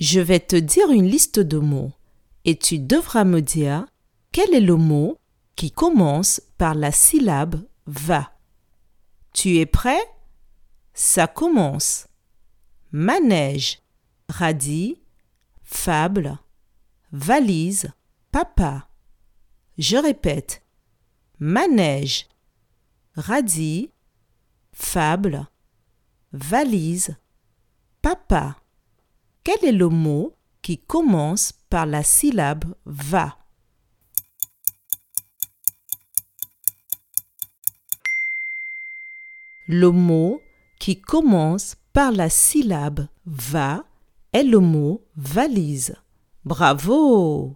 Je vais te dire une liste de mots et tu devras me dire quel est le mot qui commence par la syllabe « va ». Tu es prêt? Ça commence. Manège, radis, fable, valise, papa. Je répète. Manège, radis, fable, valise, papa. Quel est le mot qui commence par la syllabe « va » ? Le mot qui commence par la syllabe « va » est le mot « valise ». Bravo !